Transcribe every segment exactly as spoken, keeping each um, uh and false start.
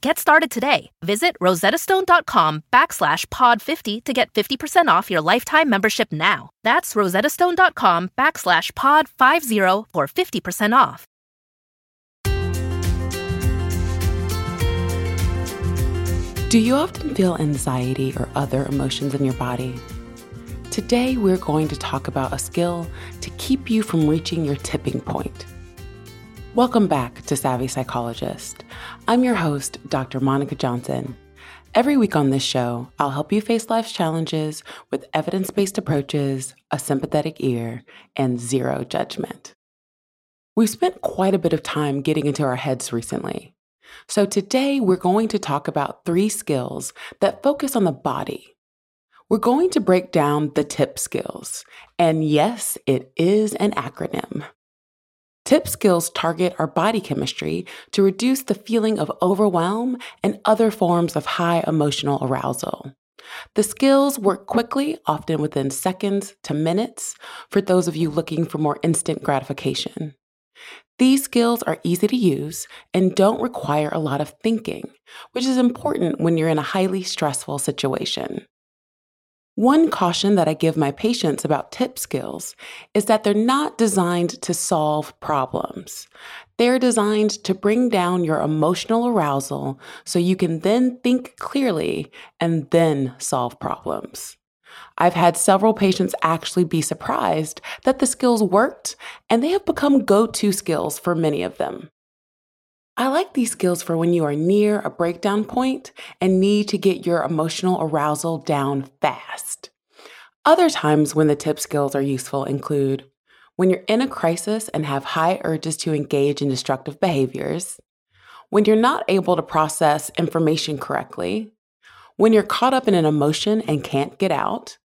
Get started today. Visit rosettastone.com backslash pod50 to get fifty percent off your lifetime membership now. That's rosettastone.com backslash pod50 for fifty percent off. Do you often feel anxiety or other emotions in your body? Today, we're going to talk about a skill to keep you from reaching your tipping point. Welcome back to Savvy Psychologist. I'm your host, Doctor Monica Johnson. Every week on this show, I'll help you face life's challenges with evidence-based approaches, a sympathetic ear, and zero judgment. We've spent quite a bit of time getting into our heads recently. So today, we're going to talk about three skills that focus on the body. We're going to break down the TIP skills. And yes, it is an acronym. TIP skills target our body chemistry to reduce the feeling of overwhelm and other forms of high emotional arousal. The skills work quickly, often within seconds to minutes, for those of you looking for more instant gratification. These skills are easy to use and don't require a lot of thinking, which is important when you're in a highly stressful situation. One caution that I give my patients about TIP skills is that they're not designed to solve problems. They're designed to bring down your emotional arousal so you can then think clearly and then solve problems. I've had several patients actually be surprised that the skills worked, and they have become go-to skills for many of them. I like these skills for when you are near a breakdown point and need to get your emotional arousal down fast. Other times when the TIP skills are useful include when you're in a crisis and have high urges to engage in destructive behaviors, when you're not able to process information correctly, when you're caught up in an emotion and can't get out,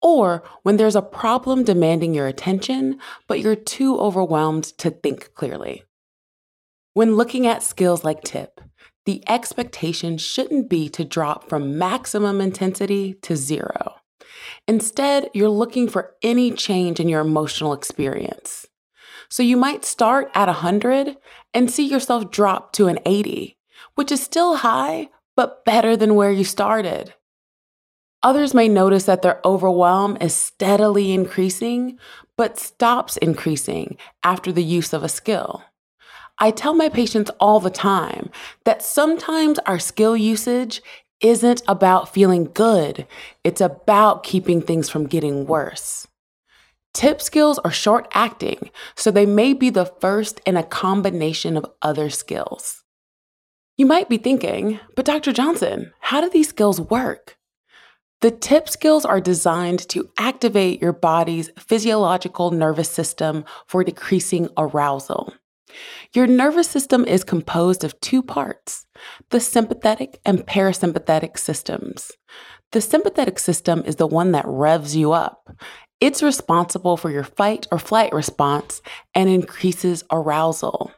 or when there's a problem demanding your attention, but you're too overwhelmed to think clearly. When looking at skills like TIP, the expectation shouldn't be to drop from maximum intensity to zero. Instead, you're looking for any change in your emotional experience. So you might start at one hundred and see yourself drop to an eighty, which is still high, but better than where you started. Others may notice that their overwhelm is steadily increasing, but stops increasing after the use of a skill. I tell my patients all the time that sometimes our skill usage isn't about feeling good. It's about keeping things from getting worse. TIP skills are short acting, so they may be the first in a combination of other skills. You might be thinking, but Doctor Johnson, how do these skills work? The TIP skills are designed to activate your body's physiological nervous system for decreasing arousal. Your nervous system is composed of two parts, the sympathetic and parasympathetic systems. The sympathetic system is the one that revs you up. It's responsible for your fight or flight response and increases arousal.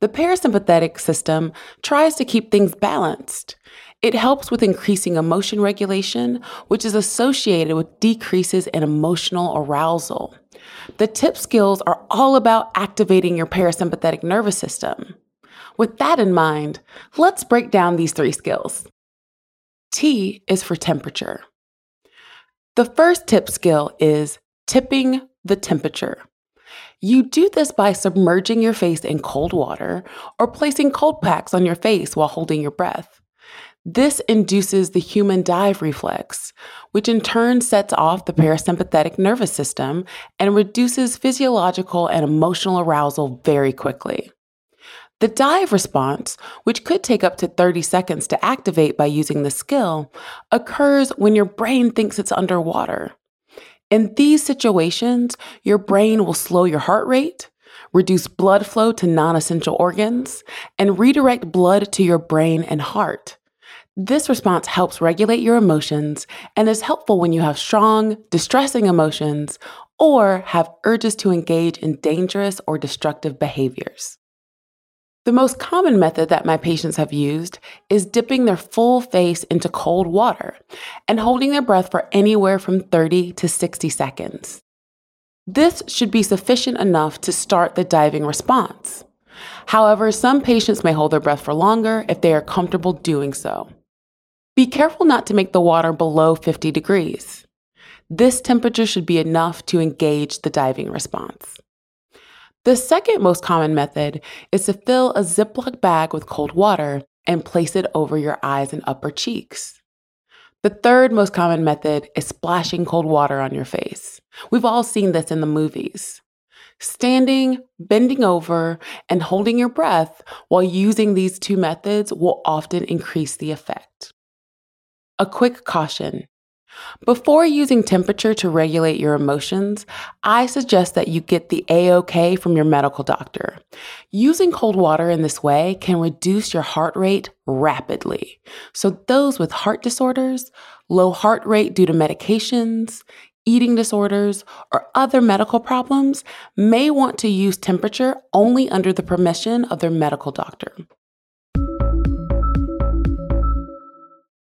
The parasympathetic system tries to keep things balanced. It helps with increasing emotion regulation, which is associated with decreases in emotional arousal. The TIP skills are all about activating your parasympathetic nervous system. With that in mind, let's break down these three skills. T is for temperature. The first TIP skill is tipping the temperature. You do this by submerging your face in cold water or placing cold packs on your face while holding your breath. This induces the human dive reflex, which in turn sets off the parasympathetic nervous system and reduces physiological and emotional arousal very quickly. The dive response, which could take up to thirty seconds to activate by using the skill, occurs when your brain thinks it's underwater. In these situations, your brain will slow your heart rate, reduce blood flow to non-essential organs, and redirect blood to your brain and heart. This response helps regulate your emotions and is helpful when you have strong, distressing emotions or have urges to engage in dangerous or destructive behaviors. The most common method that my patients have used is dipping their full face into cold water and holding their breath for anywhere from thirty to sixty seconds. This should be sufficient enough to start the diving response. However, some patients may hold their breath for longer if they are comfortable doing so. Be careful not to make the water below fifty degrees. This temperature should be enough to engage the diving response. The second most common method is to fill a Ziploc bag with cold water and place it over your eyes and upper cheeks. The third most common method is splashing cold water on your face. We've all seen this in the movies. Standing, bending over, and holding your breath while using these two methods will often increase the effect. A quick caution. Before using temperature to regulate your emotions, I suggest that you get the A-OK from your medical doctor. Using cold water in this way can reduce your heart rate rapidly. So those with heart disorders, low heart rate due to medications, eating disorders, or other medical problems may want to use temperature only under the permission of their medical doctor.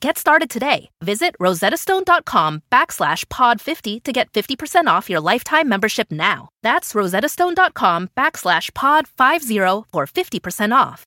Get started today. Visit rosettastone.com backslash pod50 to get fifty percent off your lifetime membership now. That's rosettastone.com backslash pod50 for fifty percent off.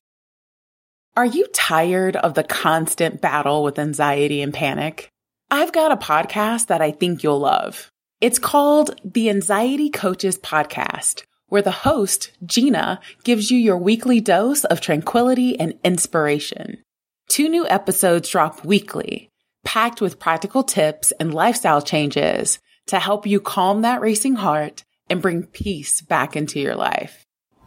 Are you tired of the constant battle with anxiety and panic? I've got a podcast that I think you'll love. It's called The Anxiety Coaches Podcast, where the host, Gina, gives you your weekly dose of tranquility and inspiration. Two new episodes drop weekly, packed with practical tips and lifestyle changes to help you calm that racing heart and bring peace back into your life.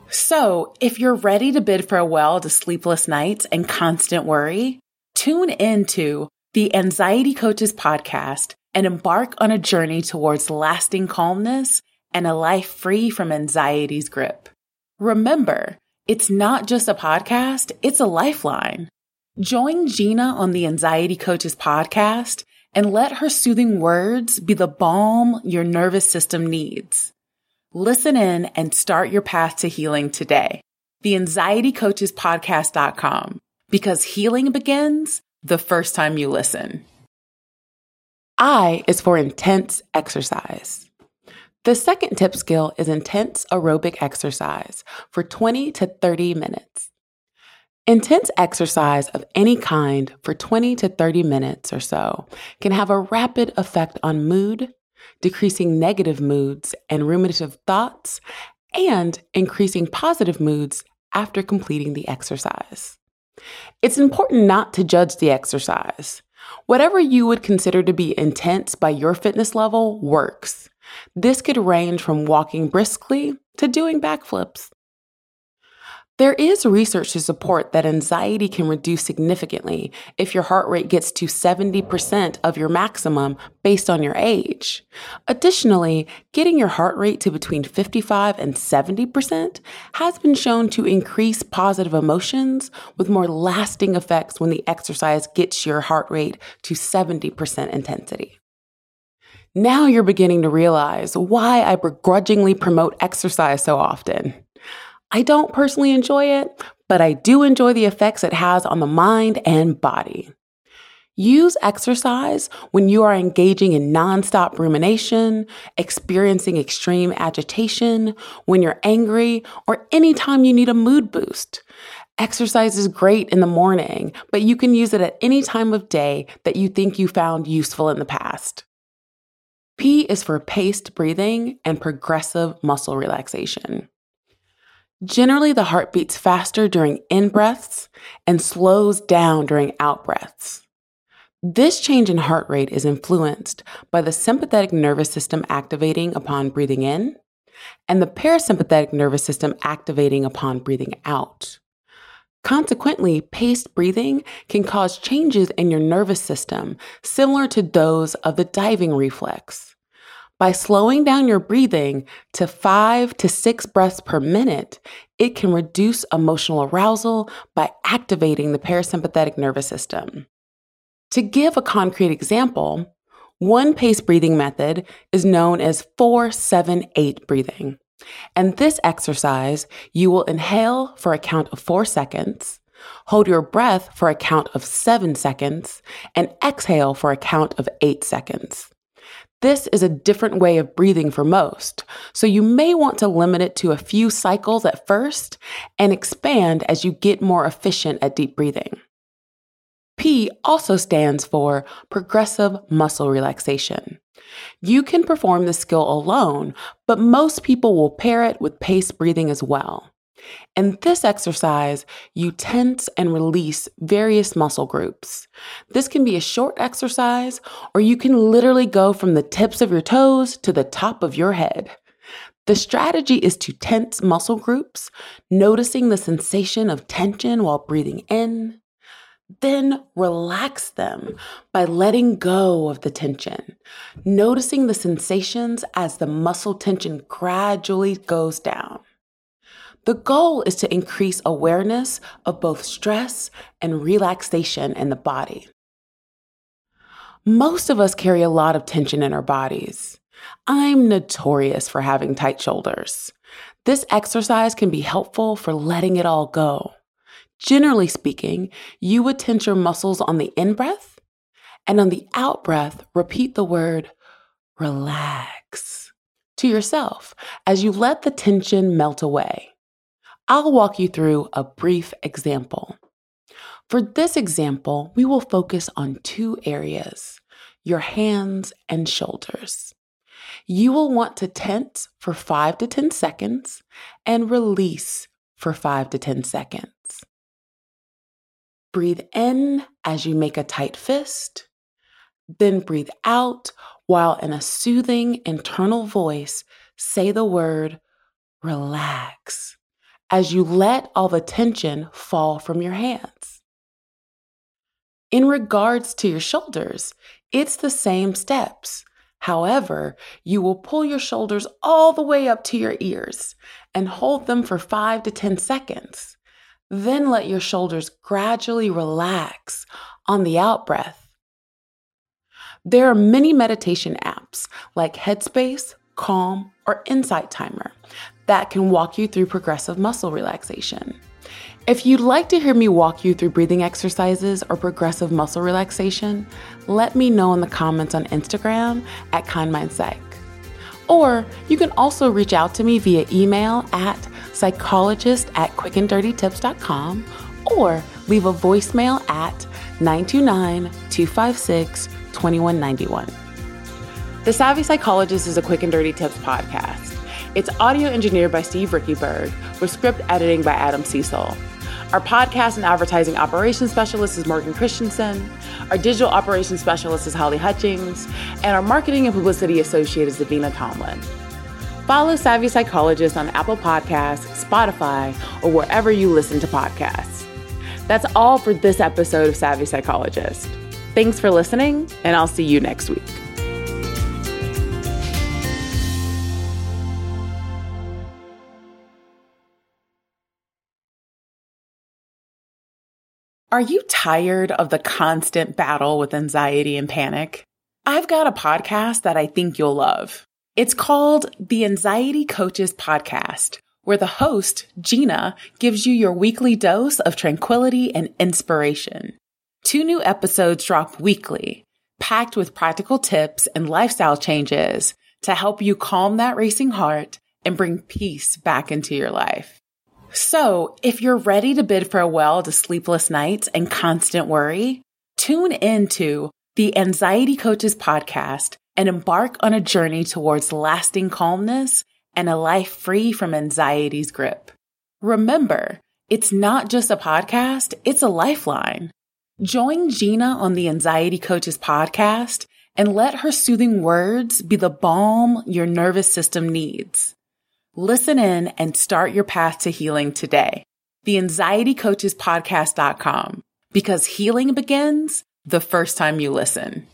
So, if you're ready to bid farewell to sleepless nights and constant worry, tune into The Anxiety Coaches Podcast and embark on a journey towards lasting calmness and a life free from anxiety's grip. Remember, it's not just a podcast, it's a lifeline. Join Gina on the Anxiety Coaches Podcast and let her soothing words be the balm your nervous system needs. Listen in and start your path to healing today. The Anxiety Coaches Podcast dot com, because healing begins the first time you listen. I is for intense exercise. The second tip skill is intense aerobic exercise for twenty to thirty minutes. Intense exercise of any kind for twenty to thirty minutes or so can have a rapid effect on mood, decreasing negative moods and ruminative thoughts, and increasing positive moods after completing the exercise. It's important not to judge the exercise. Whatever you would consider to be intense by your fitness level works. This could range from walking briskly to doing backflips. There is research to support that anxiety can reduce significantly if your heart rate gets to seventy percent of your maximum based on your age. Additionally, getting your heart rate to between fifty-five and seventy percent has been shown to increase positive emotions with more lasting effects when the exercise gets your heart rate to seventy percent intensity. Now you're beginning to realize why I begrudgingly promote exercise so often. I don't personally enjoy it, but I do enjoy the effects it has on the mind and body. Use exercise when you are engaging in nonstop rumination, experiencing extreme agitation, when you're angry, or anytime you need a mood boost. Exercise is great in the morning, but you can use it at any time of day that you think you found useful in the past. P is for paced breathing and progressive muscle relaxation. Generally, the heart beats faster during in-breaths and slows down during out-breaths. This change in heart rate is influenced by the sympathetic nervous system activating upon breathing in and the parasympathetic nervous system activating upon breathing out. Consequently, paced breathing can cause changes in your nervous system similar to those of the diving reflex. By slowing down your breathing to five to six breaths per minute, it can reduce emotional arousal by activating the parasympathetic nervous system. To give a concrete example, one paced breathing method is known as four seven eight breathing. And this exercise, you will inhale for a count of four seconds, hold your breath for a count of seven seconds, and exhale for a count of eight seconds. This is a different way of breathing for most, so you may want to limit it to a few cycles at first and expand as you get more efficient at deep breathing. P also stands for progressive muscle relaxation. You can perform this skill alone, but most people will pair it with paced breathing as well. In this exercise, you tense and release various muscle groups. This can be a short exercise, or you can literally go from the tips of your toes to the top of your head. The strategy is to tense muscle groups, noticing the sensation of tension while breathing in. Then relax them by letting go of the tension, noticing the sensations as the muscle tension gradually goes down. The goal is to increase awareness of both stress and relaxation in the body. Most of us carry a lot of tension in our bodies. I'm notorious for having tight shoulders. This exercise can be helpful for letting it all go. Generally speaking, you would tense your muscles on the in-breath, and on the out-breath, repeat the word relax to yourself as you let the tension melt away. I'll walk you through a brief example. For this example, we will focus on two areas, your hands and shoulders. You will want to tense for five to ten seconds and release for five to ten seconds. Breathe in as you make a tight fist, then breathe out while in a soothing internal voice, say the word relax as you let all the tension fall from your hands. In regards to your shoulders, it's the same steps. However, you will pull your shoulders all the way up to your ears and hold them for five to ten seconds. Then let your shoulders gradually relax on the out-breath. There are many meditation apps like Headspace, Calm, or Insight Timer that can walk you through progressive muscle relaxation. If you'd like to hear me walk you through breathing exercises or progressive muscle relaxation, let me know in the comments on Instagram at KindMindPsych. Or you can also reach out to me via email at psychologist at quick and dirty tips dot com or leave a voicemail at nine two nine, two five six, two one nine one. The Savvy Psychologist is a Quick and Dirty Tips podcast. It's audio engineered by Steve Rickyberg with script editing by Adam Cecil. Our podcast and advertising operations specialist is Morgan Christensen. Our digital operations specialist is Holly Hutchings. And our marketing and publicity associate is Davina Tomlin. Follow Savvy Psychologist on Apple Podcasts, Spotify, or wherever you listen to podcasts. That's all for this episode of Savvy Psychologist. Thanks for listening, and I'll see you next week. Are you tired of the constant battle with anxiety and panic? I've got a podcast that I think you'll love. It's called The Anxiety Coaches Podcast, where the host, Gina, gives you your weekly dose of tranquility and inspiration. Two new episodes drop weekly, packed with practical tips and lifestyle changes to help you calm that racing heart and bring peace back into your life. So if you're ready to bid farewell to sleepless nights and constant worry, tune into the Anxiety Coaches Podcast and embark on a journey towards lasting calmness and a life free from anxiety's grip. Remember, it's not just a podcast, it's a lifeline. Join Gina on the Anxiety Coaches Podcast and let her soothing words be the balm your nervous system needs. Listen in and start your path to healing today. The Anxiety Coaches Podcast dot com, because healing begins the first time you listen.